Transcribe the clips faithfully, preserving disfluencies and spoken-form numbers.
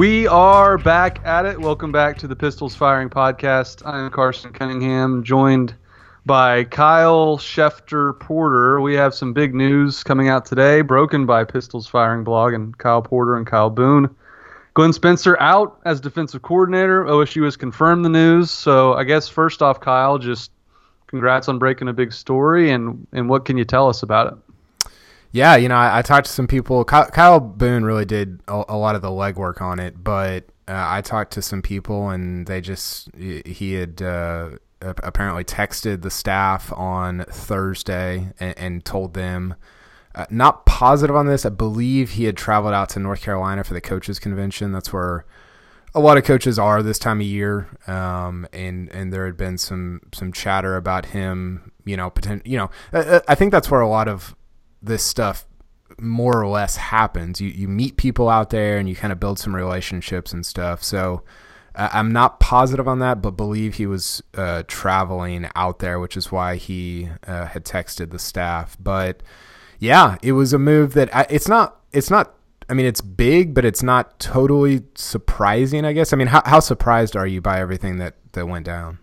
We are back at it. Welcome back to the Pistols Firing Podcast. I am Carson Cunningham, joined by Kyle Schefter Porter. We have some big news coming out today, broken by Pistols Firing Blog and Kyle Porter and Kyle Boone. Glenn Spencer out as defensive coordinator. O S U has confirmed the news. So I guess first off, Kyle, just congrats on breaking a big story, and, and what can you tell us about it? Yeah, you know, I, I talked to some people. Kyle, Kyle Boone really did a, a lot of the legwork on it, but uh, I talked to some people, and they just he had uh, apparently texted the staff on Thursday and, and told them. Uh, not positive on this. I believe he had traveled out to North Carolina for the coaches convention. That's where a lot of coaches are this time of year. Um, and, and there had been some, some chatter about him, you know, potent, you know, I, I think that's where a lot of this stuff more or less happens. You, you meet people out there and you kind of build some relationships and stuff. So uh, I'm not positive on that, but believe he was uh, traveling out there, which is why he uh, had texted the staff. But yeah, it was a move that I, it's not, it's not, I mean, it's big, but it's not totally surprising, I guess. I mean, how, how surprised are you by everything that, that went down?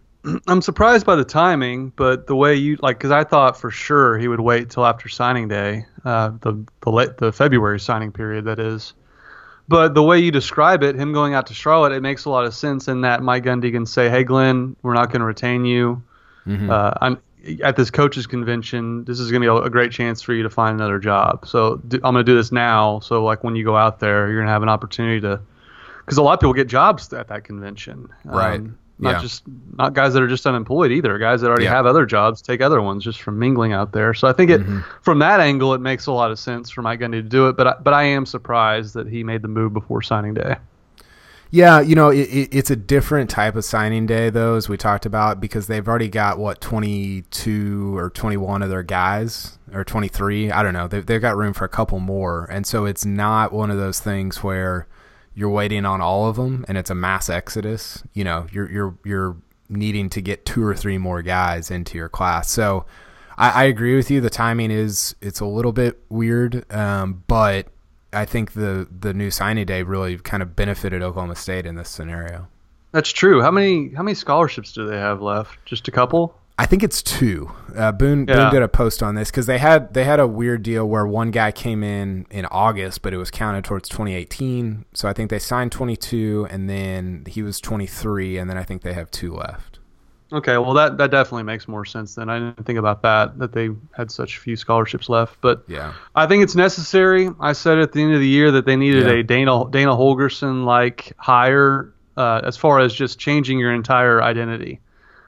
I'm surprised by the timing, but the way you, like, because I thought for sure he would wait till after signing day, uh, the the, late, the February signing period, that is. But the way you describe it, him going out to Charlotte, it makes a lot of sense in that Mike Gundy can say, hey, Glenn, we're not going to retain you. Mm-hmm. Uh, I'm, at this coaches convention, this is going to be a great chance for you to find another job. So do, I'm going to do this now. So like when you go out there, you're going to have an opportunity to, because a lot of people get jobs at that convention, right? Um, not yeah. just not guys that are just unemployed either. Guys that already yeah. have other jobs take other ones just from mingling out there. So I think it mm-hmm. from that angle, it makes a lot of sense for Mike Gundy to do it. But I, but I am surprised that he made the move before signing day. Yeah, you know, it, it, it's a different type of signing day, though, as we talked about, because they've already got, what, twenty-two or twenty-one of their guys, or twenty-three, I don't know. They've, they've got room for a couple more, and so it's not one of those things where you're waiting on all of them, and it's a mass exodus. You know, you're you're you're needing to get two or three more guys into your class. So I, I agree with you. The timing is, it's a little bit weird, um, but I think the, the new signing day really kind of benefited Oklahoma State in this scenario. That's true. How many how many scholarships do they have left? Just a couple? I think it's two. Uh, Boone, yeah. Boone did a post on this because they had they had a weird deal where one guy came in in August, but it was counted towards twenty eighteen. So I think they signed twenty-two, and then he was twenty-three, and then I think they have two left. Okay, well, that, that definitely makes more sense then. I didn't think about that, that they had such few scholarships left. But yeah. I think it's necessary. I said at the end of the year that they needed yeah. a Dana Dana Holgorsen-like hire uh, as far as just changing your entire identity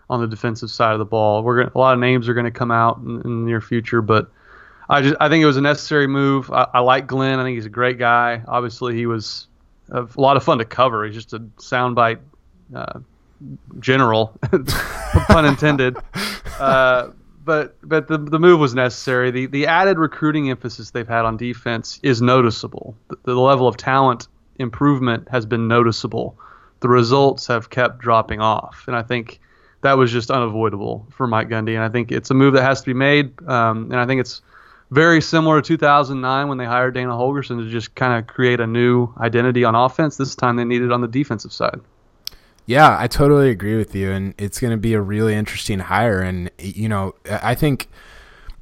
on the defensive side of the ball. We're gonna, a lot of names are going to come out in, in the near future, but I just I think it was a necessary move. I, I like Glenn. I think he's a great guy. Obviously, he was a lot of fun to cover. He's just a soundbite uh general, pun intended. Uh, but but the the move was necessary. The the added recruiting emphasis they've had on defense is noticeable. The, the level of talent improvement has been noticeable. The results have kept dropping off, and I think that was just unavoidable for Mike Gundy. And I think it's a move that has to be made. Um, and I think it's very similar to two thousand nine when they hired Dana Holgorsen to just kind of create a new identity on offense. This time they needed it on the defensive side. Yeah, I totally agree with you, and it's going to be a really interesting hire. And, you know, I think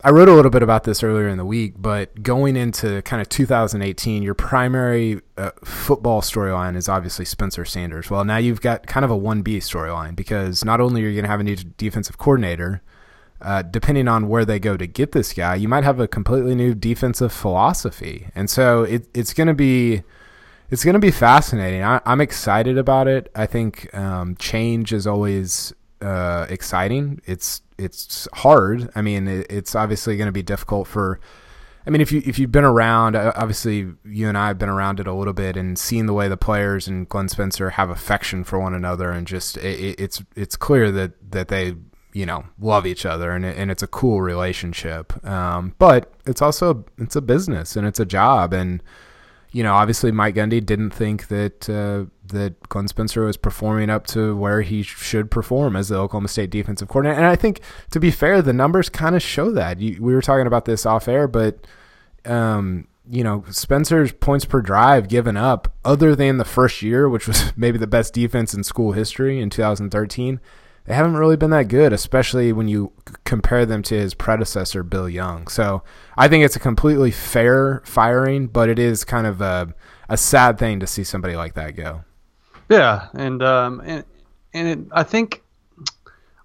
I wrote a little bit about this earlier in the week, but going into kind of two thousand eighteen, your primary uh, football storyline is obviously Spencer Sanders. Well, now you've got kind of a one B storyline because not only are you going to have a new defensive coordinator, uh, depending on where they go to get this guy, you might have a completely new defensive philosophy. And so it, it's going to be – It's going to be fascinating. I, I'm excited about it. I think um, change is always uh, exciting. It's it's hard. I mean, it, it's obviously going to be difficult for. I mean, if you if you've been around, obviously you and I have been around it a little bit and seen the way the players and Glenn Spencer have affection for one another, and just it, it's it's clear that that they you know love each other, and it, and it's a cool relationship. Um, but it's also it's a business and it's a job and. You know, obviously, Mike Gundy didn't think that uh, that Glenn Spencer was performing up to where he should perform as the Oklahoma State defensive coordinator. And I think, to be fair, the numbers kind of show that. You, we were talking about this off air, but um, you know, Spencer's points per drive given up, other than the first year, which was maybe the best defense in school history in two thousand thirteen, they haven't really been that good, especially when you compare them to his predecessor, Bill Young. So I think it's a completely fair firing, but it is kind of a, a sad thing to see somebody like that go. Yeah, and um, and and it, I think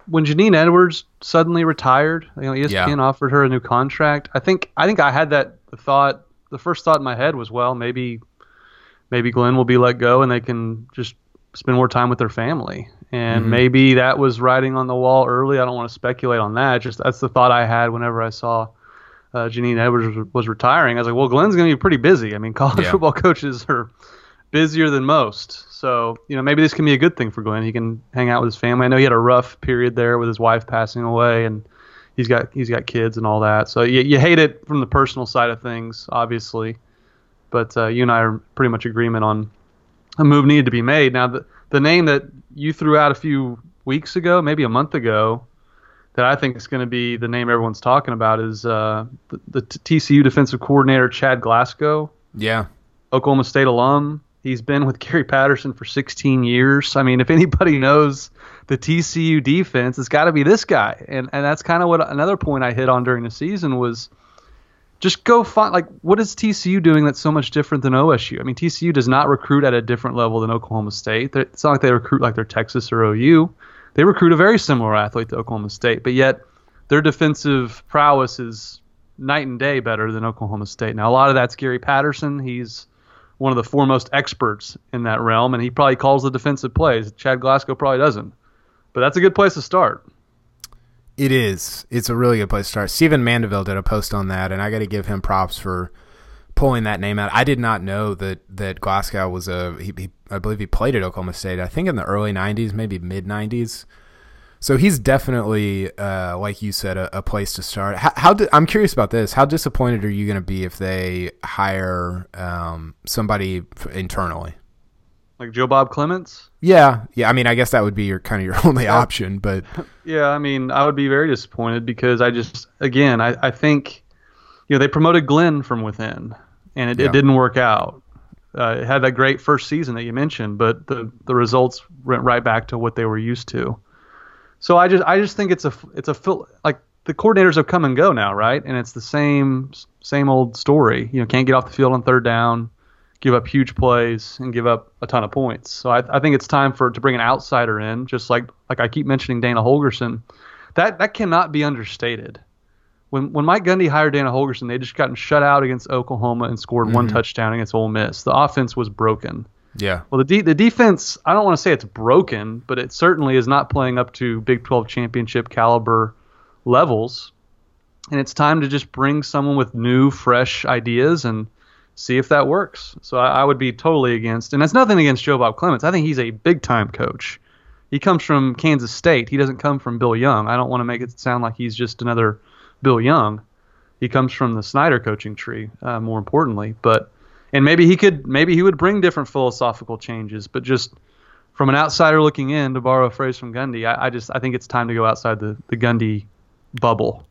when Janine Edwards suddenly retired, you know, E S P N yeah. offered her a new contract. I think I think I had that thought. The first thought in my head was, well, maybe maybe Glenn will be let go and they can just spend more time with their family. And mm-hmm. maybe that was writing on the wall early. I don't want to speculate on that. Just that's the thought I had whenever I saw uh, Janine Edwards was, was retiring. I was like, well, Glenn's going to be pretty busy. I mean, college yeah. football coaches are busier than most. So, you know, maybe this can be a good thing for Glenn. He can hang out with his family. I know he had a rough period there with his wife passing away, and he's got he's got kids and all that. So you, you hate it from the personal side of things, obviously. But uh, you and I are pretty much agreement on a move needed to be made. Now, the, the name that you threw out a few weeks ago, maybe a month ago, that I think is going to be the name everyone's talking about is uh, the, the T C U defensive coordinator, Chad Glasgow. Yeah. Oklahoma State alum. He's been with Gary Patterson for sixteen years. I mean, if anybody knows the T C U defense, it's got to be this guy. And and that's kind of what another point I hit on during the season was just go find, like, what is T C U doing that's so much different than O S U? I mean, T C U does not recruit at a different level than Oklahoma State. It's not like they recruit like they're Texas or O U. They recruit a very similar athlete to Oklahoma State, but yet their defensive prowess is night and day better than Oklahoma State. Now, a lot of that's Gary Patterson. He's one of the foremost experts in that realm, and he probably calls the defensive plays. Chad Glasgow probably doesn't. But that's a good place to start. It is. It's a really good place to start. Stephen Mandeville did a post on that, and I got to give him props for pulling that name out. I did not know that that Glasgow was a he, he, I believe he played at Oklahoma State, I think in the early nineties, maybe mid-nineties. So he's definitely, uh, like you said, a, a place to start. How, how di- I'm curious about this. How disappointed are you going to be if they hire um, somebody f- internally, like Joe Bob Clements? Yeah, yeah. I mean, I guess that would be your kind of your only yeah. option, but yeah, I mean, I would be very disappointed because I just, again, I, I think, you know, they promoted Glenn from within, and it, yeah. it didn't work out. Uh, it had that great first season that you mentioned, but the the results went right back to what they were used to. So I just I just think it's a it's a like the coordinators have come and go now, right? And it's the same same old story. You know, can't get off the field on third down, give up huge plays, and give up a ton of points. So I I think it's time for to bring an outsider in, just like like I keep mentioning Dana Holgorsen. That that cannot be understated. When when Mike Gundy hired Dana Holgorsen, they just gotten shut out against Oklahoma and scored mm-hmm. one touchdown against Ole Miss. The offense was broken. Yeah. Well, the de- the defense, I don't want to say it's broken, but it certainly is not playing up to Big twelve championship caliber levels. And it's time to just bring someone with new, fresh ideas and see if that works. So I, I would be totally against, and that's nothing against Joe Bob Clements. I think he's a big-time coach. He comes from Kansas State. He doesn't come from Bill Young. I don't want to make it sound like he's just another Bill Young. He comes from the Snyder coaching tree, uh, more importantly. But And maybe he could, maybe he would bring different philosophical changes, but just from an outsider looking in, to borrow a phrase from Gundy, I, I just, I think it's time to go outside the, the Gundy bubble.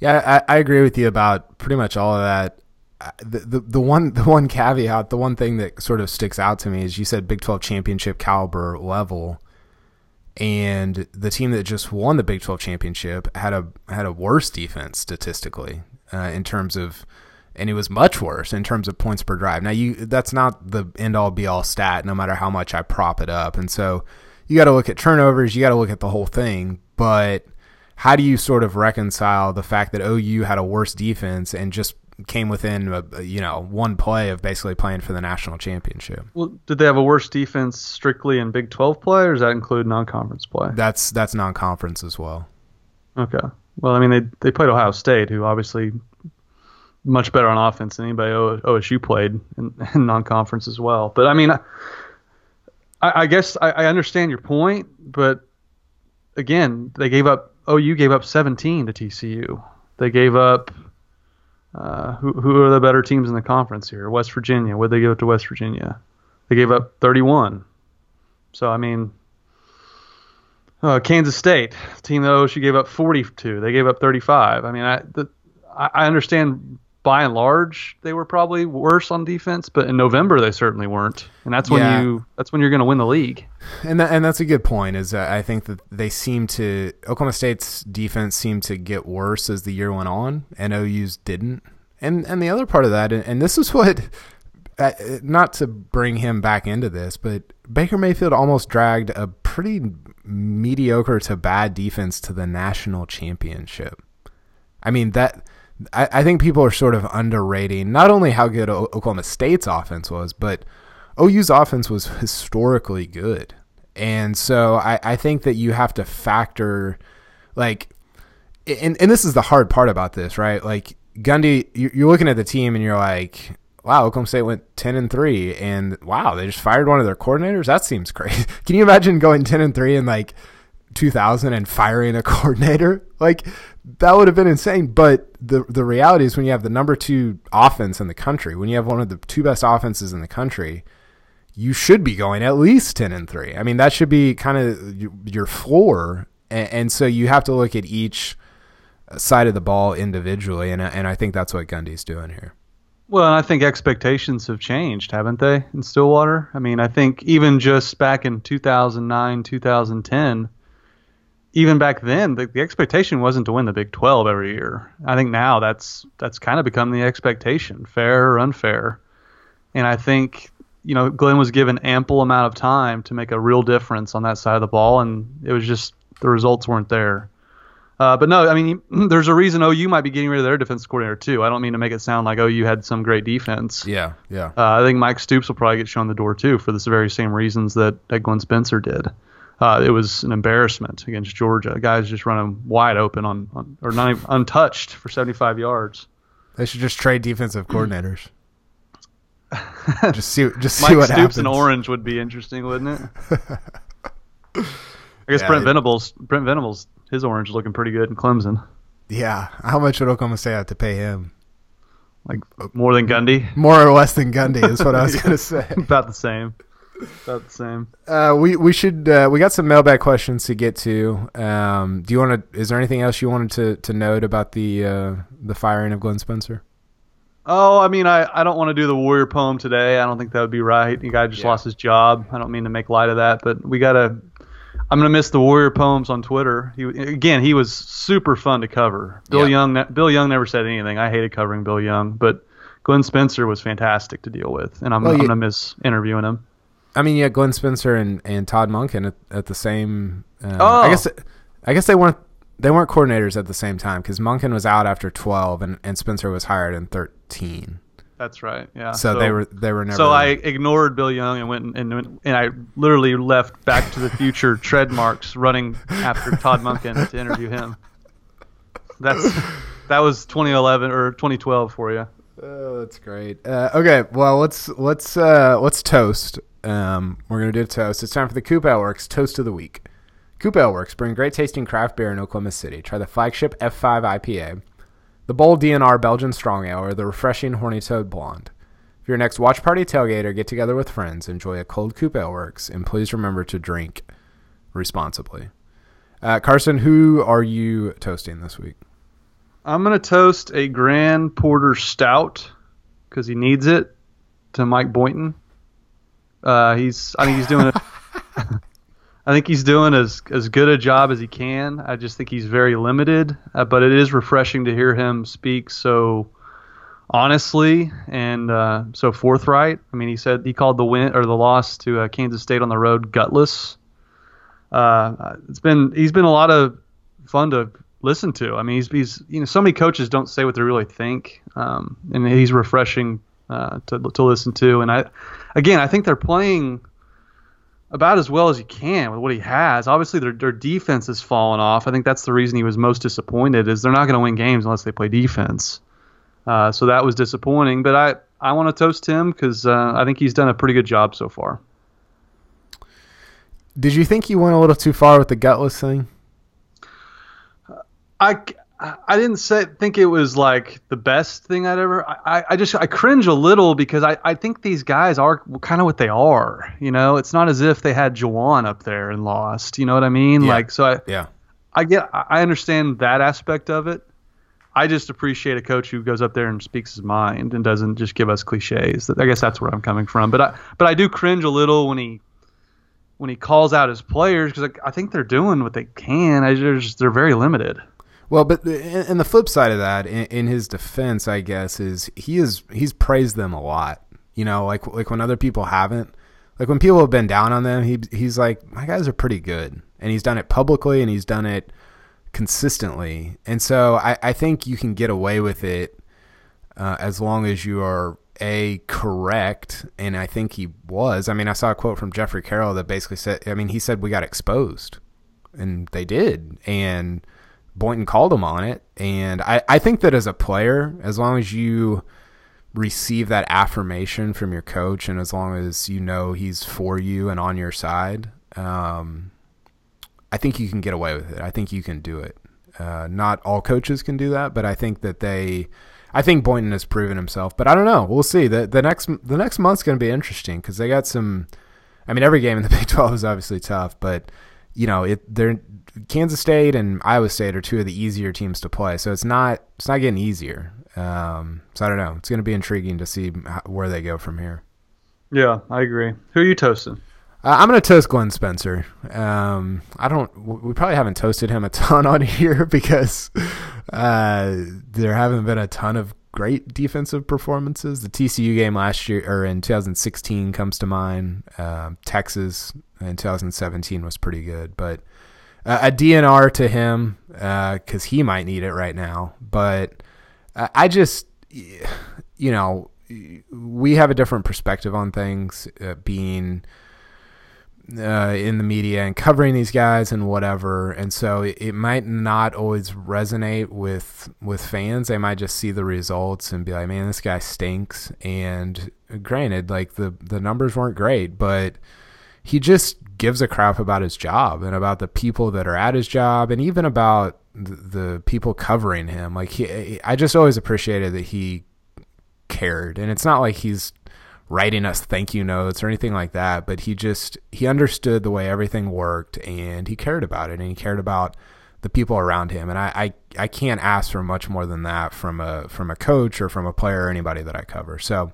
Yeah, I, I agree with you about pretty much all of that. The, the the one the one caveat, the one thing that sort of sticks out to me is you said Big twelve championship caliber level, and the team that just won the Big twelve championship had a had a worse defense statistically uh, in terms of. And it was much worse in terms of points per drive. Now, you that's not the end-all, be-all stat, no matter how much I prop it up. And so you got to look at turnovers. You got to look at the whole thing. But how do you sort of reconcile the fact that O U had a worse defense and just came within, a, you know, one play of basically playing for the national championship? Well, did they have a worse defense strictly in Big twelve play, or does that include non-conference play? That's that's non-conference as well. Okay. Well, I mean, they they played Ohio State, who obviously – much better on offense than anybody O S U played in, in non-conference as well. But I mean, I, I guess I, I understand your point, but again, they gave up, O U gave up seventeen to T C U. They gave up, uh, who, who are the better teams in the conference here? West Virginia. What did they give up to West Virginia? They gave up thirty-one. So, I mean, uh, Kansas State, team that O S U gave up forty-two. They gave up thirty-five. I mean, I, the, I understand by and large, they were probably worse on defense, but in November they certainly weren't. And that's when yeah. you that's when you're going to win the league. And that, and that's a good point. Is uh, I think that they seem to Oklahoma State's defense seemed to get worse as the year went on, and O U's didn't. And and the other part of that, and, and this is what, uh, not to bring him back into this, but Baker Mayfield almost dragged a pretty mediocre to bad defense to the national championship. I mean that. I, I think people are sort of underrating not only how good o- Oklahoma State's offense was, but O U's offense was historically good. And so I, I think that you have to factor, like, and, and this is the hard part about this, right? Like, Gundy, you're looking at the team and you're like, wow, Oklahoma State went ten and three, and wow, they just fired one of their coordinators? That seems crazy. Can you imagine going ten and three and, like, two thousand and firing a coordinator? Like, that would have been insane. But the the reality is, when you have the number two offense in the country, when you have one of the two best offenses in the country, you should be going at least ten and three. I mean, that should be kind of your floor. And, and so you have to look at each side of the ball individually, and and I think that's what Gundy's doing here. Well, and I think expectations have changed, haven't they, in Stillwater? I mean, I think even just back in two thousand nine, two thousand ten, even back then, the, the expectation wasn't to win the Big twelve every year. I think now that's that's kind of become the expectation, fair or unfair. And I think, you know, Glenn was given ample amount of time to make a real difference on that side of the ball, and it was just the results weren't there. Uh, but no, I mean, there's a reason O U might be getting rid of their defense coordinator too. I don't mean to make it sound like O U had some great defense. Yeah, yeah. Uh, I think Mike Stoops will probably get shown the door too for the very same reasons that, that Glenn Spencer did. Uh, it was an embarrassment against Georgia. Guys just running wide open on, on or not even untouched for seventy-five yards. They should just trade defensive coordinators. just see, just Mike see what Stoops happens. Mike Stoops and Orange would be interesting, wouldn't it? I guess yeah, Brent Venables, Brent Venables, his Orange is looking pretty good in Clemson. Yeah, how much would Oklahoma State have to pay him? Like more than Gundy? More or less than Gundy is what I was yeah, going to say. About the same. About the same. Uh, we we should uh, we got some mailbag questions to get to. Um, do you want to? Is there anything else you wanted to, to note about the uh, the firing of Glenn Spencer? Oh, I mean, I, I don't want to do the Warrior poem today. I don't think that would be right. The guy just yeah. lost his job. I don't mean to make light of that, but we gotta. I'm gonna miss the Warrior poems on Twitter. He, again, he was super fun to cover. Bill yeah. Young, Bill Young never said anything. I hated covering Bill Young, but Glenn Spencer was fantastic to deal with, and I'm, well, I'm you, gonna miss interviewing him. I mean, yeah, Glenn Spencer and, and Todd Monken at, at the same. Uh, oh. I guess I guess they weren't they weren't coordinators at the same time because Monken was out after twelve, and, and Spencer was hired in thirteen. That's right. Yeah. So, so they were they were never. So I ignored Bill Young and went and and, and I literally left Back to the Future tread marks running after Todd Monken to interview him. That's that was twenty eleven or twenty twelve for you. Oh, that's great. Uh, okay, well let's let's uh, let's toast. Um, we're gonna do a toast. It's time for the COOP Ale Works toast of the week. COOP Ale Works bring great tasting craft beer in Oklahoma City. Try the flagship F five I P A. The bold D N R Belgian Strong Ale, or the refreshing Horny Toad Blonde. For your next watch party, tailgate, or get together with friends, enjoy a cold COOP Ale Works, and please remember to drink responsibly. Uh, Carson, who are you toasting this week? I'm going to toast a Grand Porter Stout, because he needs it, to Mike Boynton. Uh, he's, I think he's doing a, I think he's doing as as good a job as he can. I just think he's very limited, uh, but it is refreshing to hear him speak so honestly and uh, so forthright. I mean, he said he called the win or the loss to uh, Kansas State on the road gutless. Uh, it's been he's been a lot of fun to listen to. I mean, he's he's you know so many coaches don't say what they really think, um, and he's refreshing uh, to to listen to. And I again, I think they're playing about as well as you can with what he has. Obviously, their their defense has fallen off. I think that's the reason he was most disappointed is they're not going to win games unless they play defense. Uh, so that was disappointing. But I, I want to toast him because uh, I think he's done a pretty good job so far. Did you think you went a little too far with the gutless thing? I, I didn't say, think it was like the best thing I'd ever. I, I just I cringe a little because I, I think these guys are kind of what they are. You know, it's not as if they had Juwan up there and lost. You know what I mean? Yeah. Like so. I, yeah. I get. I understand that aspect of it. I just appreciate a coach who goes up there and speaks his mind and doesn't just give us cliches. I guess that's where I'm coming from. But I, but I do cringe a little when he when he calls out his players, because I, I think they're doing what they can. I just, they're very limited. Well, but and the flip side of that, in, in his defense, I guess, is he is he's praised them a lot. You know, like like when other people haven't. Like when people have been down on them, he he's like, my guys are pretty good. And he's done it publicly and he's done it consistently. And so I, I think you can get away with it uh, as long as you are, A, correct. And I think he was. I mean, I saw a quote from Jeffrey Carroll that basically said, I mean, he said we got exposed. And they did. And Boynton called him on it. And I, I think that as a player, as long as you receive that affirmation from your coach, and as long as you know he's for you and on your side, um, I think you can get away with it. I think you can do it. Uh, not all coaches can do that, but I think that they, I think Boynton has proven himself. But I don't know. We'll see. the the next The next month's going to be interesting because they got some. I mean, every game in the Big twelve is obviously tough, but you know, it they're Kansas State and Iowa State are two of the easier teams to play, so it's not it's not getting easier. Um, so I don't know. It's going to be intriguing to see how, where they go from here. Yeah, I agree. Who are you toasting? Uh, I'm going to toast Glenn Spencer. Um, I don't, we probably haven't toasted him a ton on here because, uh, there haven't been a ton of great defensive performances. The T C U game last year or in twenty sixteen comes to mind. Um, Texas in twenty seventeen was pretty good, but uh, a D N R to him, uh, cause he might need it right now, but I just, you know, we have a different perspective on things, uh, being uh, in the media and covering these guys and whatever. And so it, it might not always resonate with with fans. They might just see the results and be like, man, this guy stinks. And granted, like the, the numbers weren't great, but he just gives a crap about his job and about the people that are at his job and even about the people covering him. Like he, I just always appreciated that he cared, and it's not like he's writing us thank you notes or anything like that, but he just, he understood the way everything worked and he cared about it and he cared about the people around him. And I, I, I can't ask for much more than that from a, from a coach or from a player or anybody that I cover. So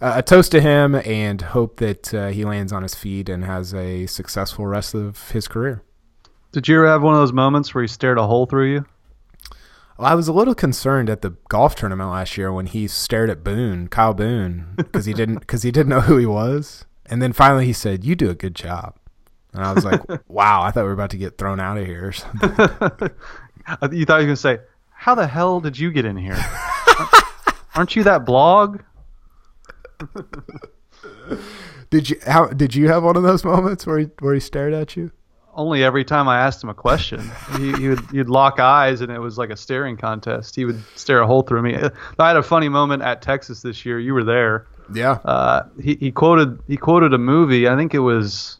uh, a toast to him and hope that uh, he lands on his feet and has a successful rest of his career. Did you ever have one of those moments where he stared a hole through you? Well, I was a little concerned at the golf tournament last year when he stared at Boone, Kyle Boone, because he didn't because he didn't know who he was. And then finally he said, "You do a good job." And I was like, "Wow, I thought we were about to get thrown out of here." Or something. You thought he was going to say, "How the hell did you get in here? Aren't you that blog?" Did you how did you have one of those moments where he, where he stared at you? Only every time I asked him a question, he, he would you'd lock eyes, and it was like a staring contest. He would stare a hole through me. I had a funny moment at Texas this year. You were there. Yeah. Uh, he he quoted he quoted a movie. I think it was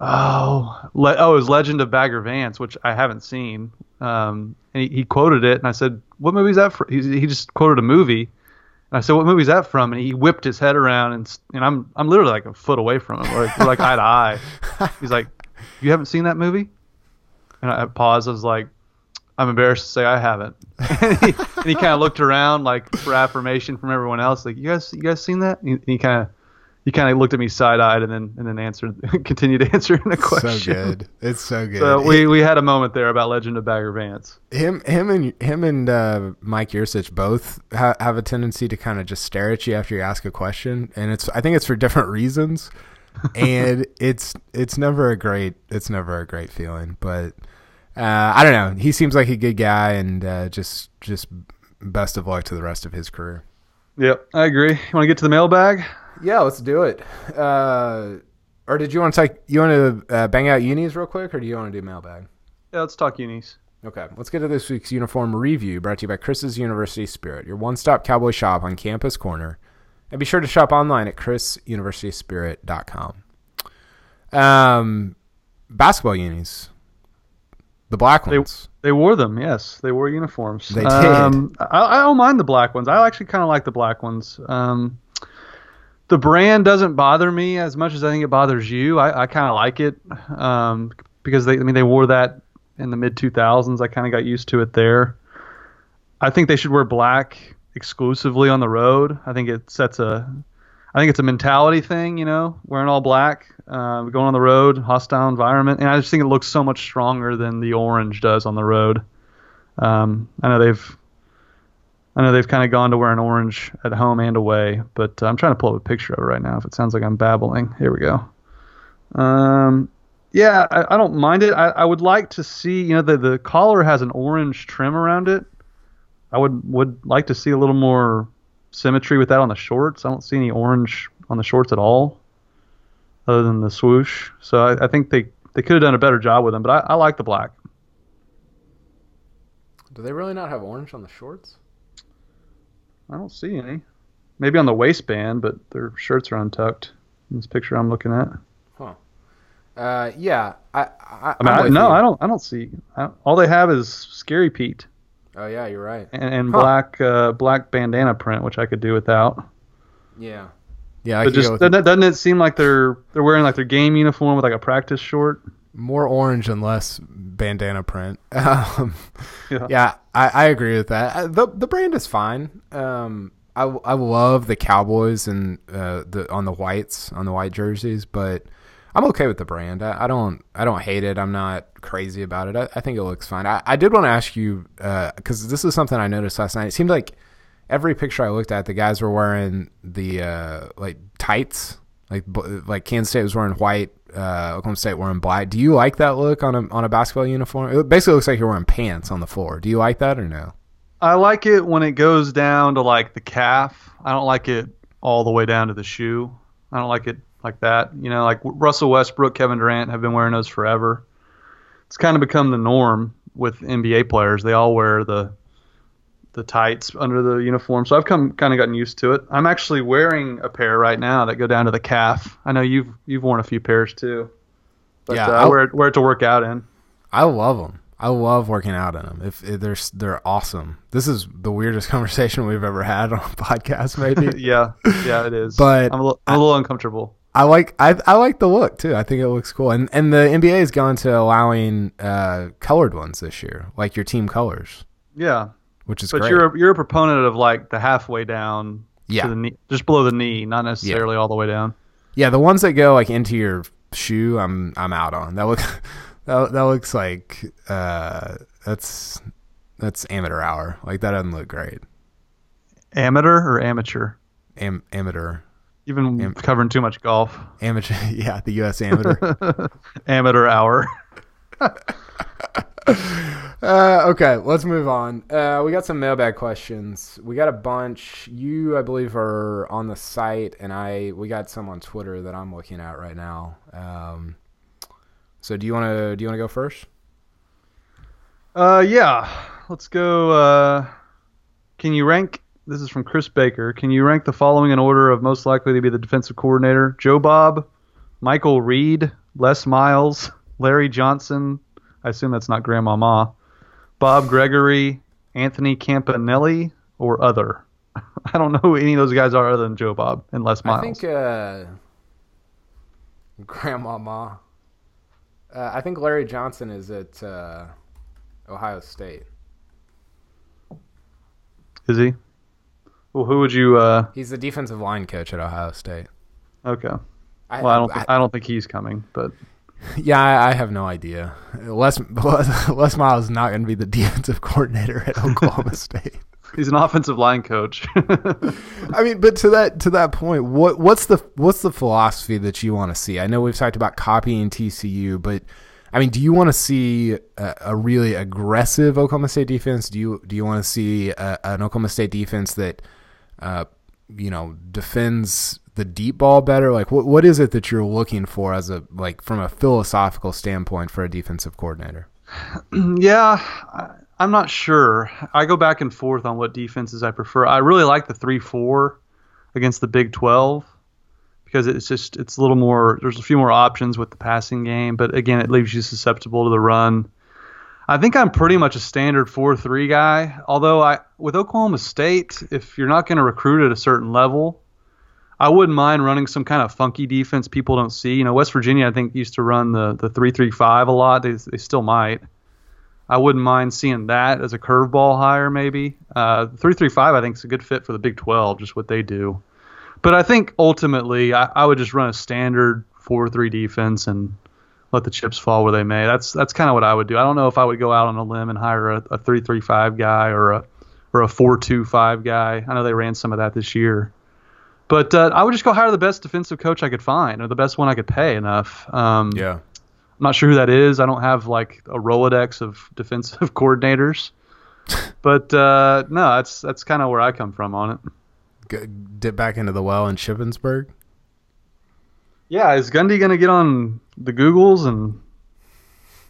oh le, oh it was Legend of Bagger Vance, which I haven't seen. Um, and he, he quoted it, and I said, "What movie is that from?" He, he just quoted a movie. And I said, "What movie is that from?" And he whipped his head around, and and I'm I'm literally like a foot away from him, like, we're like eye to eye. He's like, "You haven't seen that movie?" And I paused. I was like, "I'm embarrassed to say I haven't." and he, and he kind of looked around like for affirmation from everyone else. Like, "You guys, you guys seen that?" And he kind of, he kind of looked at me side eyed, and then and then answered, continued answering the question. So good, it's so good. So we we had a moment there about Legend of Bagger Vance. Him him and him and uh, Mike Yurcich both ha- have a tendency to kind of just stare at you after you ask a question, and it's I think it's for different reasons. and it's it's never a great it's never a great feeling, but uh, I don't know. He seems like a good guy, and uh, just just best of luck to the rest of his career. Yep, I agree. You want to get to the mailbag? Yeah, let's do it. Uh, or did you want to take you want to uh, bang out unis real quick, or do you want to do mailbag? Yeah, let's talk unis. Okay, let's get to this week's uniform review, brought to you by Chris's University Spirit, your one-stop cowboy shop on Campus Corner. And be sure to shop online at chris university spirit dot com. Um, basketball unis. The black ones. They, they wore them, yes. They wore uniforms. They did. Um, I, I don't mind the black ones. I actually kind of like the black ones. Um, the brand doesn't bother me as much as I think it bothers you. I, I kind of like it um, because, they, I mean, they wore that in the mid two thousands. I kind of got used to it there. I think they should wear black exclusively on the road. I think it sets a, I think it's a mentality thing, you know, wearing all black, uh, going on the road, hostile environment. And I just think it looks so much stronger than the orange does on the road. Um, I know they've, I know they've kind of gone to wearing orange at home and away, but I'm trying to pull up a picture of it right now. If it sounds like I'm babbling, here we go. Um, yeah, I, I don't mind it. I, I would like to see, you know, the, the collar has an orange trim around it. I would, would like to see a little more symmetry with that on the shorts. I don't see any orange on the shorts at all other than the swoosh. So I, I think they, they could have done a better job with them, but I, I like the black. Do they really not have orange on the shorts? I don't see any. Maybe on the waistband, but their shirts are untucked in this picture I'm looking at. Huh. Uh, yeah. I, I, I mean, I, no, you. I don't I don't see. I, all they have is Scary Pete. Oh yeah, you're right. And, and huh. black uh, black bandana print, which I could do without. Yeah, yeah. I but just doesn't it. doesn't it seem like they're they're wearing like their game uniform with like a practice short? More orange and less bandana print. Um, yeah, yeah. I, I agree with that. the The brand is fine. Um, I, I love the Cowboys and uh, the on the whites on the white jerseys, but I'm okay with the brand. I, I don't I don't hate it. I'm not crazy about it. I, I think it looks fine. I, I did want to ask you, because uh, this is something I noticed last night. It seemed like every picture I looked at, the guys were wearing the uh, like tights. Like like Kansas State was wearing white, uh, Oklahoma State wearing black. Do you like that look on a on a basketball uniform? It basically looks like you're wearing pants on the floor. Do you like that or no? I like it when it goes down to like the calf. I don't like it all the way down to the shoe. I don't like it like that. You know, like Russell Westbrook, Kevin Durant have been wearing those forever. It's kind of become the norm with N B A players. They all wear the the tights under the uniform. So I've come kind of gotten used to it. I'm actually wearing a pair right now that go down to the calf. I know you've you've worn a few pairs too. But yeah, uh, I wear it, wear it to work out in. I love them. I love working out in them. If, if they're they're awesome. This is the weirdest conversation we've ever had on a podcast, maybe. yeah, yeah, it is. But I'm a little, I'm a little I, uncomfortable. I like I I like the look too. I think it looks cool. And and the N B A has gone to allowing uh, colored ones this year, like your team colors. Yeah, which is but great. you're a, you're a proponent of like the halfway down, yeah, to the knee, just below the knee, not necessarily yeah. all the way down. Yeah, the ones that go like into your shoe, I'm I'm out on that look. That, that looks like uh, that's that's amateur hour. Like that doesn't look great. Amateur or amateur? Am, amateur. You've been Am- covering too much golf. Amateur, yeah, the U S amateur. Amateur hour. uh, okay, let's move on. Uh, we got some mailbag questions. We got a bunch. You, I believe, are on the site, and I we got some on Twitter that I'm looking at right now. Um, So do you want to do you want to go first? Uh, yeah, let's go. Uh, can you rank? This is from Chris Baker. Can you rank the following in order of most likely to be the defensive coordinator? Joe Bob, Michael Reed, Les Miles, Larry Johnson. I assume that's not Grandma Ma. Bob Gregory, Anthony Campanelli, or other. I don't know who any of those guys are other than Joe Bob and Les Miles. I think uh, Grandma Ma. Uh, I think Larry Johnson is at uh, Ohio State. Is he? Well, who would you? Uh... He's the defensive line coach at Ohio State. Okay. I, well, I don't. Th- I, I don't think he's coming, but. Yeah, I, I have no idea. Les, Les, Les Miles is not going to be the defensive coordinator at Oklahoma State. He's an offensive line coach. I mean, but to that to that point, what what's the what's the philosophy that you want to see? I know we've talked about copying T C U, but I mean, do you want to see a, a really aggressive Oklahoma State defense? Do you do you want to see a, an Oklahoma State defense that uh, you know defends the deep ball better? Like, what what is it that you're looking for as a like from a philosophical standpoint for a defensive coordinator? Yeah. I- I'm not sure. I go back and forth on what defenses I prefer. I really like the three four against the Big twelve because it's just it's a little more. There's a few more options with the passing game, but again, it leaves you susceptible to the run. I think I'm pretty much a standard four three guy. Although I with Oklahoma State, if you're not going to recruit at a certain level, I wouldn't mind running some kind of funky defense people don't see. You know, West Virginia I think used to run the the three three five a lot. They they still might. I wouldn't mind seeing that as a curveball hire, maybe. Uh, three three five, I think, is a good fit for the Big twelve, just what they do. But I think ultimately, I, I would just run a standard four three defense and let the chips fall where they may. That's that's kind of what I would do. I don't know if I would go out on a limb and hire a, a three three five guy or a or a four two five guy. I know they ran some of that this year. But uh, I would just go hire the best defensive coach I could find, or the best one I could pay enough. Um, yeah, I'm not sure who that is. I don't have like a Rolodex of defensive coordinators. But uh, no, that's that's kind of where I come from on it. Dip back into the well in Shippensburg? Yeah, is Gundy going to get on the Googles and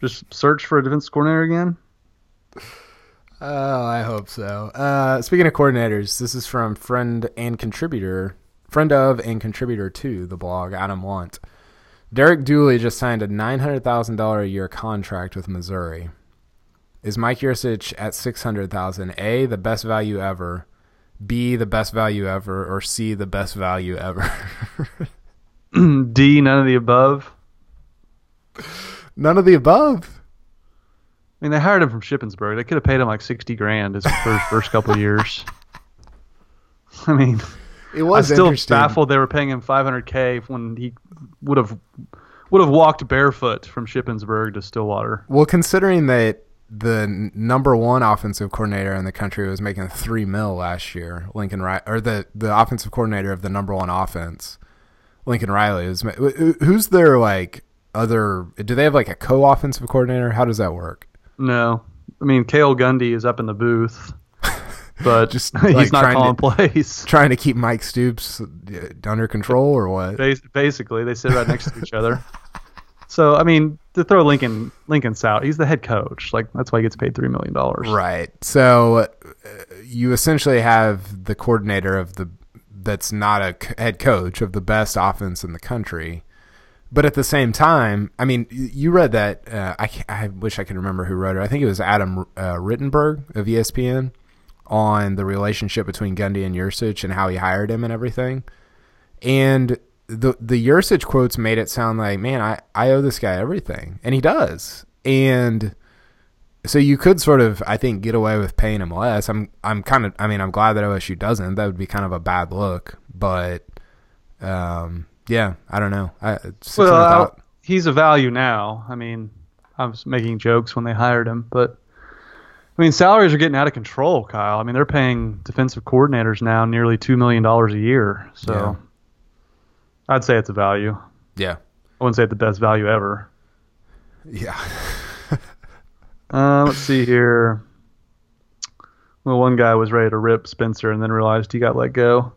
just search for a defense coordinator again? Oh, I hope so. Uh, speaking of coordinators, this is from friend and contributor, friend of and contributor to the blog, Adam Want. Derek Dooley just signed a nine hundred thousand dollars a year contract with Missouri. Is Mike Yurcich at six hundred thousand dollars A, the best value ever, B, the best value ever, or C, the best value ever? D, none of the above. None of the above. I mean, they hired him from Shippensburg. They could have paid him like sixty grand his first, first couple of years. I mean, it was I still baffled they were paying him five hundred k when he would have would have walked barefoot from Shippensburg to Stillwater. Well, considering that the number one offensive coordinator in the country was making three mil last year, Lincoln Riley, or the the offensive coordinator of the number one offense, Lincoln Riley, is who's their like other? Do they have like a co-offensive coordinator? How does that work? No, I mean, Kyle Gundy is up in the booth, but just he's like not calling to, plays. Trying to keep Mike Stoops under control or what? Basically, they sit right next to each other. So, I mean, to throw Lincoln Lincoln's out, he's the head coach. Like, that's why he gets paid three million dollars. Right. So, uh, you essentially have the coordinator of the that's not a head coach of the best offense in the country. But at the same time, I mean, you read that. Uh, I, I wish I could remember who wrote it. I think it was Adam uh, Rittenberg of E S P N on the relationship between Gundy and Yurcich and how he hired him and everything. And the the Yurcich quotes made it sound like, man, I, I owe this guy everything. And he does. And so you could sort of, I think, get away with paying him less. I'm I'm kind of, I mean, I'm glad that O S U doesn't. That would be kind of a bad look. But, um. Yeah, I don't know. I, well, I, he's a value now. I mean, I was making jokes when they hired him, but I mean, salaries are getting out of control, Kyle. I mean, they're paying defensive coordinators now nearly two million dollars a year. So yeah. I'd say it's a value. Yeah. I wouldn't say it's the best value ever. Yeah. uh, let's see here. Well, one guy was ready to rip Spencer and then realized he got let go.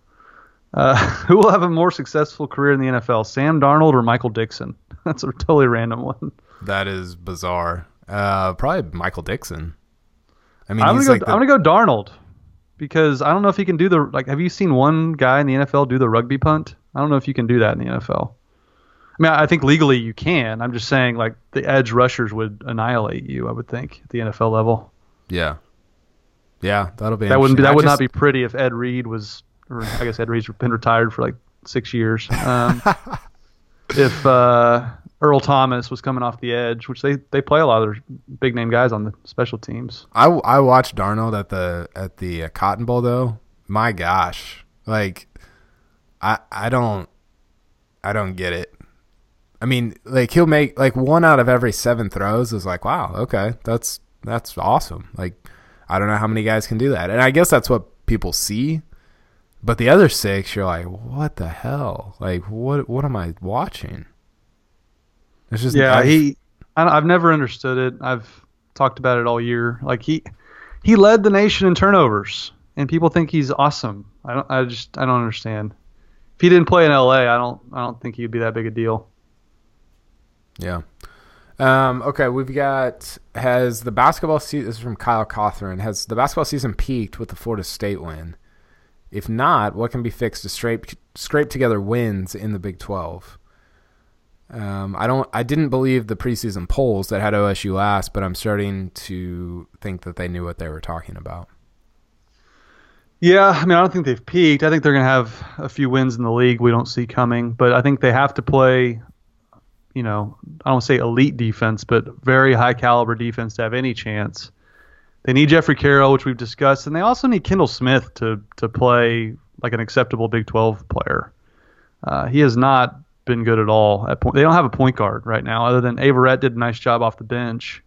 Uh, who will have a more successful career in the N F L, Sam Darnold or Michael Dixon? That's a totally random one. That is bizarre. Uh, probably Michael Dixon. I mean, I'm he's gonna like go, the... I'm going to go Darnold because I don't know if he can do the like. Have you seen one guy in the N F L do the rugby punt? I don't know if you can do that in the N F L. I mean, I think legally you can. I'm just saying, like the edge rushers would annihilate you. I would think at the N F L level. Yeah, yeah, that'll be. That wouldn't be, that I would just... not be pretty if Ed Reed was. I guess Ed Reed's been retired for like six years. Um, if uh, Earl Thomas was coming off the edge, which they, they play a lot of their big name guys on the special teams. I, I watched Darnold at the at the Cotton Bowl though. My gosh, like I I don't I don't get it. I mean, like he'll make like one out of every seven throws is like wow, okay, that's that's awesome. Like I don't know how many guys can do that, and I guess that's what people see. But the other six, you're like, what the hell? Like, what what am I watching? It's just yeah. I've, he, I don't, I've never understood it. I've talked about it all year. Like he, he led the nation in turnovers, and people think he's awesome. I don't. I just. I don't understand. If he didn't play in L A, I don't. I don't think he'd be that big a deal. Yeah. Um, okay, we've got has the basketball season. This is from Kyle Cawthorn. Has the basketball season peaked with the Florida State win? If not, what can be fixed to scrape scrape together wins in the Big twelve? Um, I don't. I didn't believe the preseason polls that had O S U last, but I'm starting to think that they knew what they were talking about. Yeah, I mean, I don't think they've peaked. I think they're going to have a few wins in the league we don't see coming, but I think they have to play you know, I don't say elite defense, but very high caliber defense to have any chance. They need Jeffrey Carroll, which we've discussed, and they also need Kendall Smith to to play like an acceptable Big twelve player. Uh, he has not been good at all. At point, they don't have a point guard right now, other than Averett did a nice job off the bench.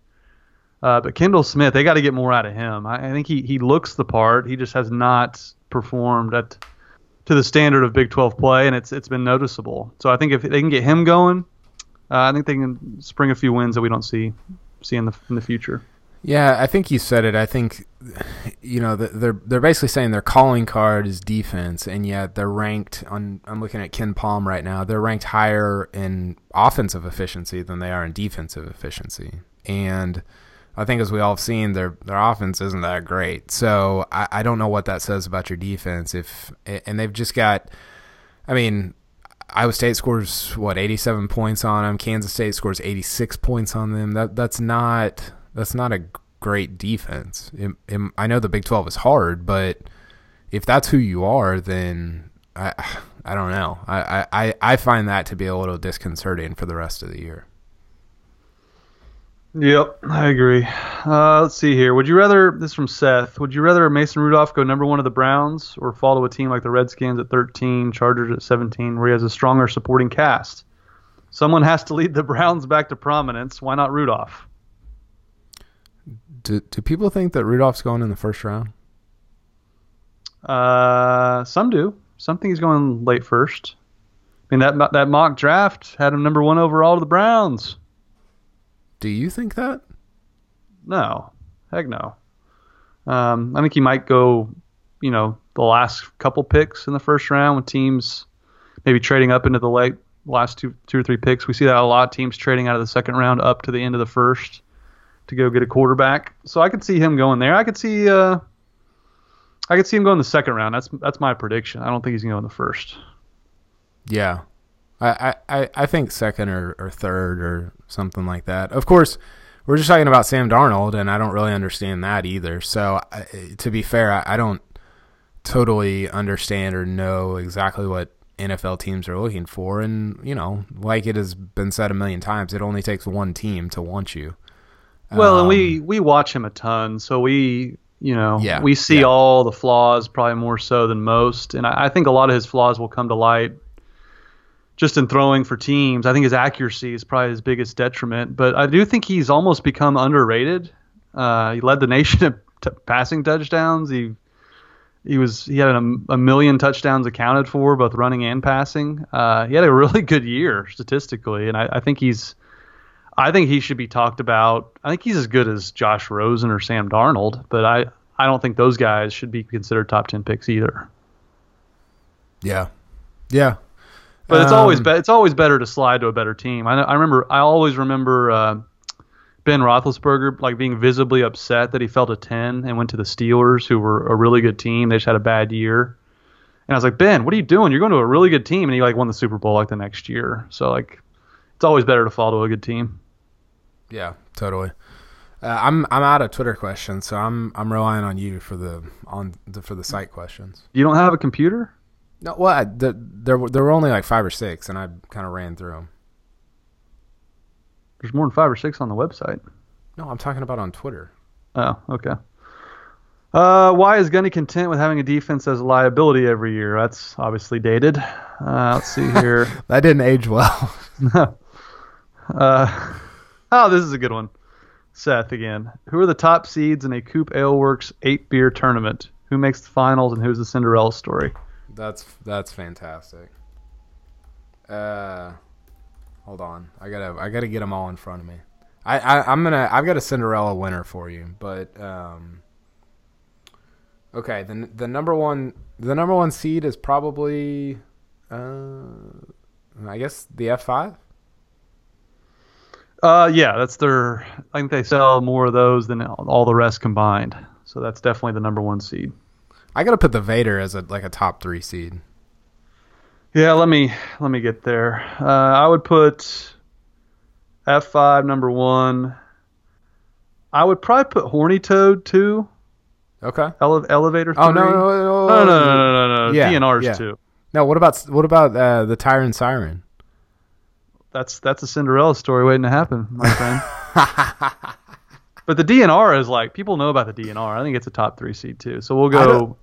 Uh, but Kendall Smith, they got to get more out of him. I, I think he he looks the part. He just has not performed at to the standard of Big twelve play, and it's it's been noticeable. So I think if they can get him going, uh, I think they can spring a few wins that we don't see see in the in the future. Yeah, I think you said it. I think, you know, they're they're basically saying their calling card is defense, and yet they're ranked on. I'm looking at Ken Palm right now. They're ranked higher in offensive efficiency than they are in defensive efficiency, and I think, as we all have seen, their their offense isn't that great. So I, I don't know what that says about your defense. If and they've just got, I mean, Iowa State scores what eighty-seven points on them. Kansas State scores eighty-six points on them. That that's not that's not a great defense. It, it, I know the Big twelve is hard, but if that's who you are, then I I don't know. I I, I find that to be a little disconcerting for the rest of the year. Yep, I agree. Uh, let's see here. Would you rather, this is from Seth, would you rather Mason Rudolph go number one of the Browns or fall to a team like the Redskins at thirteen, Chargers at seventeen, where he has a stronger supporting cast? Someone has to lead the Browns back to prominence. Why not Rudolph? Do, do people think that Rudolph's going in the first round? Uh, some do. Some think he's going late first. I mean, that that mock draft had him number one overall to the Browns. Do you think that? No. Heck no. Um, I think he might go, you know, the last couple picks in the first round with teams maybe trading up into the late last two two or three picks. We see that a lot, teams trading out of the second round up to the end of the first to go get a quarterback. So I could see him going there. I could see uh, I could see him going the second round. That's that's my prediction. I don't think he's going to go in the first. Yeah. I, I, I think second or, or third or something like that. Of course, we're just talking about Sam Darnold, and I don't really understand that either. So, I, to be fair, I, I don't totally understand or know exactly what N F L teams are looking for. And, you know, like it has been said a million times, it only takes one team to want you. Well, um, and we, we watch him a ton, so we, you know, yeah, we see yeah. all the flaws probably more so than most. And I, I think a lot of his flaws will come to light just in throwing for teams. I think his accuracy is probably his biggest detriment, but I do think he's almost become underrated. Uh, he led the nation in t- passing touchdowns. He he was he had an, a million touchdowns accounted for, both running and passing. Uh, he had a really good year statistically, and I, I think he's I think he should be talked about. I think he's as good as Josh Rosen or Sam Darnold, but I I don't think those guys should be considered top ten picks either. Yeah, yeah. But it's always be- it's always better to slide to a better team. I know, I remember I always remember uh, Ben Roethlisberger like being visibly upset that he fell to ten and went to the Steelers, who were a really good team. They just had a bad year, and I was like, Ben, what are you doing? You're going to a really good team, and he like won the Super Bowl like the next year. So like, it's always better to fall to a good team. Yeah, totally. Uh, I'm I'm out of Twitter questions, so I'm I'm relying on you for the on the, for the site questions. You don't have a computer? No, well, I, the, there were there were only like five or six, and I kind of ran through them. There's more than five or six on the website. No, I'm talking about on Twitter. Oh, okay. Uh, why is Gundy content with having a defense as a liability every year? That's obviously dated. Uh, let's see here. That didn't age well. No. Uh, oh, this is a good one. Seth again. Who are the top seeds in a COOP Ale Works eight beer tournament? Who makes the finals, and who's the Cinderella story? That's that's fantastic. Uh, hold on, I gotta I gotta get them all in front of me. I, I I'm gonna I've got a Cinderella winner for you, but um. Okay, the the number one the number one seed is probably, uh, I guess the F five. Uh, yeah, that's their. I think they sell more of those than all the rest combined, so that's definitely the number one seed. I gotta put the Vader as a like a top three seed. Yeah, let me let me get there. Uh, I would put F five number one. I would probably put Horny Toad two. Okay. Ele- elevator three. Oh no no no no no no no, no, no. Yeah, D N R's yeah. two. No, what about what about uh, the Tyrant Siren? that's that's a Cinderella story waiting to happen, my friend. But the D N R is like, people know about the D N R. I think it's a top three seed too. So we'll go.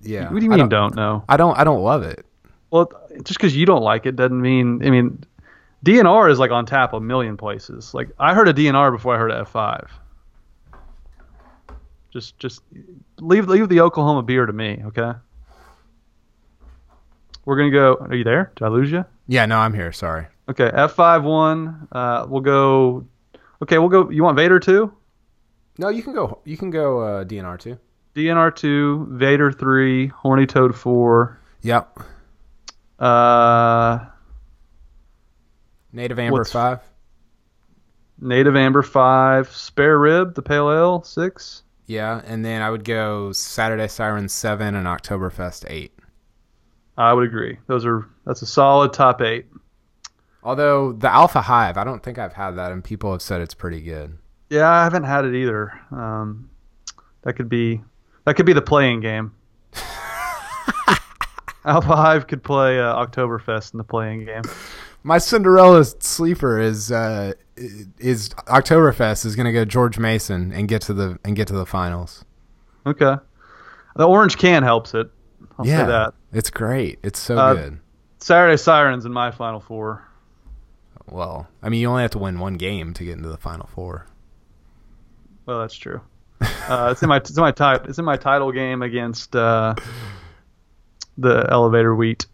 Yeah. What do you mean? Don't, don't know. I don't. I don't love it. Well, just because you don't like it doesn't mean. I mean, D N R is like on tap a million places. Like I heard a D N R before I heard a F five. Just, just leave leave the Oklahoma beer to me, okay? We're gonna go. Are you there? Did I lose you? Yeah, no, I'm here. Sorry. Okay, F five one. Uh, we'll go. Okay, we'll go. You want Vader two? No, you can go. You can go uh, D N R two. D N R two, Vader three, Horny Toad four. Yep. Uh, Native Amber five. Native Amber five, Spare Rib, the Pale Ale six. Yeah, and then I would go Saturday Siren seven and Oktoberfest eight. I would agree. Those are that's a solid top eight. Although the Alpha Hive, I don't think I've had that, and people have said it's pretty good. Yeah, I haven't had it either. Um, that could be that could be the playing game. Alpha Hive could play uh, Oktoberfest in the playing game. My Cinderella sleeper is uh, is Oktoberfest is going to go George Mason and get to the and get to the finals. Okay, the orange can helps it. I'll yeah, say that. It's great. It's so uh, good. Saturday Sirens in my Final Four. Well, I mean, you only have to win one game to get into the Final Four. Well, that's true. Uh, it's in my it's in my type it's in my title game against uh, the Elevator Wheat.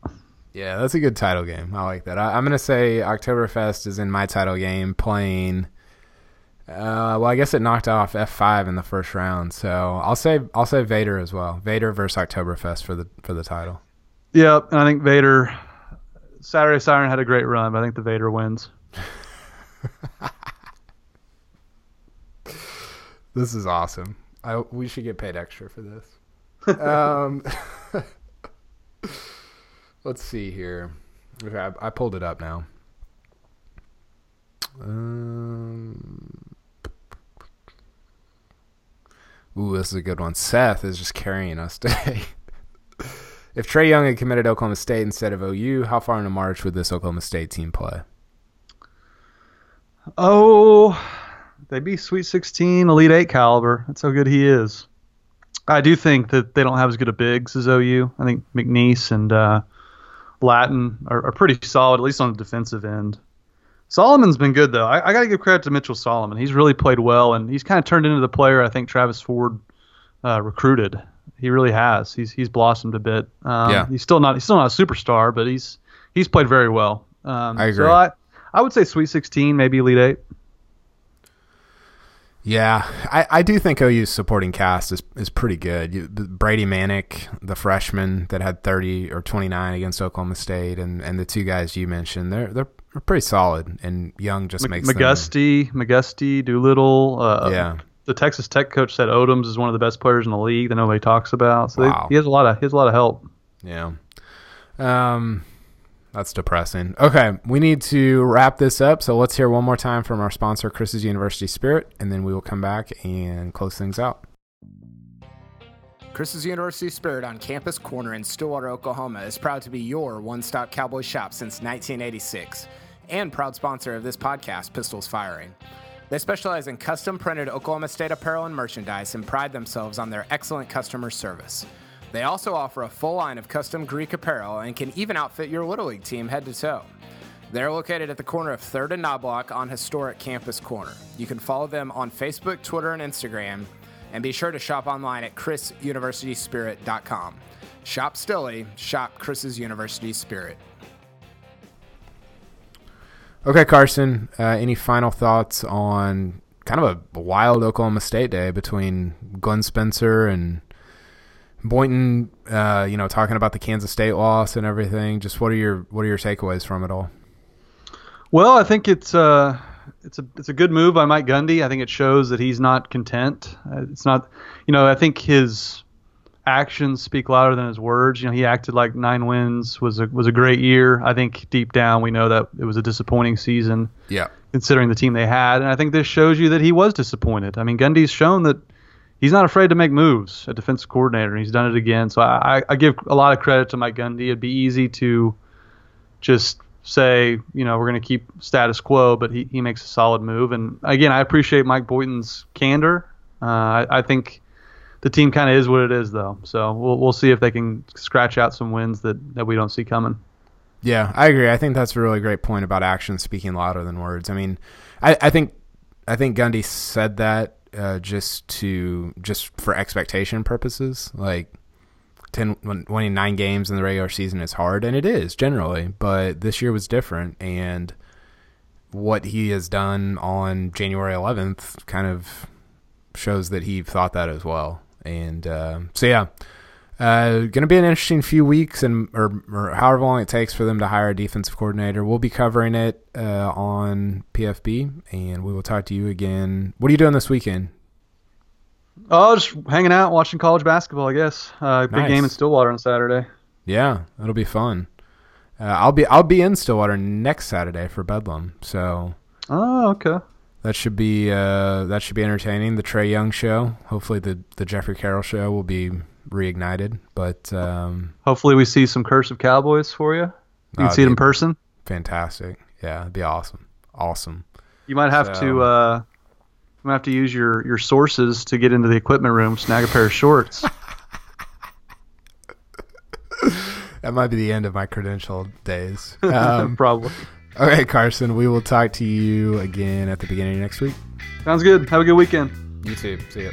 Yeah, that's a good title game. I like that. I, I'm going to say Oktoberfest is in my title game playing. Uh, well, I guess it knocked off F five in the first round, so I'll say I'll say Vader as well. Vader versus Oktoberfest for the for the title. Yeah, and I think Vader. Saturday Siren had a great run, but I think the Vader wins. This is awesome. I we should get paid extra for this. um. Let's see here. Okay, I, I pulled it up now. Um, ooh, this is a good one. Seth is just carrying us today. If Trae Young had committed Oklahoma State instead of O U, how far into March would this Oklahoma State team play? Oh, they'd be Sweet sixteen, Elite eight caliber. That's how good he is. I do think that they don't have as good a bigs as O U. I think McNeese and uh, Latin are, are pretty solid, at least on the defensive end. Solomon's been good, though. I, I got to give credit to Mitchell Solomon. He's really played well, and he's kind of turned into the player I think Travis Ford uh, recruited. He really has. He's he's blossomed a bit. Um, yeah. He's still not he's still not a superstar, but he's he's played very well. Um, I agree. So I, I would say Sweet sixteen, maybe Elite eight. Yeah, I, I do think O U's supporting cast is is pretty good. You, Brady Manick, the freshman that had thirty or twenty-nine against Oklahoma State, and, and the two guys you mentioned, they're they're pretty solid. And Young just M- makes McGusty, them. McGusty, Doolittle. Uh, yeah, the Texas Tech coach said Odoms is one of the best players in the league that nobody talks about. So wow. they, he has a lot of he has a lot of help. Yeah. Um. That's depressing. Okay, we need to wrap this up, so let's hear one more time from our sponsor, Chris's University Spirit, and then we will come back and close things out. Chris's University Spirit on Campus Corner in Stillwater, Oklahoma is proud to be your one-stop cowboy shop since nineteen eighty-six and proud sponsor of this podcast, Pistols Firing. They specialize in custom-printed Oklahoma State apparel and merchandise and pride themselves on their excellent customer service. They also offer a full line of custom Greek apparel and can even outfit your Little League team head to toe. They're located at the corner of third and Knobloch on historic Campus Corner. You can follow them on Facebook, Twitter, and Instagram, and be sure to shop online at chris university spirit dot com. Shop Stilly, shop Chris's University Spirit. Okay, Carson, uh, any final thoughts on kind of a wild Oklahoma State day between Glenn Spencer and Boynton, uh, you know, talking about the Kansas State loss and everything. Just what are your what are your takeaways from it all? Well, I think it's uh, it's a it's a good move by Mike Gundy. I think it shows that he's not content. It's not, you know, I think his actions speak louder than his words. You know, he acted like nine wins was a was a great year. I think deep down we know that it was a disappointing season. Yeah, considering the team they had, and I think this shows you that he was disappointed. I mean, Gundy's shown that. He's not afraid to make moves at defensive coordinator, and he's done it again. So I, I give a lot of credit to Mike Gundy. It'd be easy to just say, you know, we're going to keep status quo, but he, he makes a solid move. And again, I appreciate Mike Boynton's candor. Uh, I, I think the team kind of is what it is, though. So we'll we'll see if they can scratch out some wins that, that we don't see coming. Yeah, I agree. I think that's a really great point about action speaking louder than words. I mean, I, I think I think Gundy said that uh, just to just for expectation purposes. Like, ten, winning nine games in the regular season is hard, and it is generally, but this year was different. And what he has done on January eleventh kind of shows that he thought that as well. And uh, so, yeah. Uh, going to be an interesting few weeks, and or, or however long it takes for them to hire a defensive coordinator. We'll be covering it uh, on P F B, and we will talk to you again. What are you doing this weekend? Oh, just hanging out, watching college basketball, I guess. Uh, big nice. Game in Stillwater on Saturday. Yeah, that'll be fun. Uh, I'll be I'll be in Stillwater next Saturday for Bedlam. So. Oh, okay. That should be uh, that should be entertaining. The Trey Young show. Hopefully, the the Jeffrey Carroll show will be reignited, but um hopefully we see some Curse of Cowboys for you. You can see it in person. Fantastic. Yeah, it'd be awesome. Awesome. You might have so, to uh you might have to use your your sources to get into the equipment room, snag a pair of shorts. That might be the end of my credential days. Um, probably. Okay, Carson, we will talk to you again at the beginning of next week. Sounds good. Have a good weekend. You too. See ya.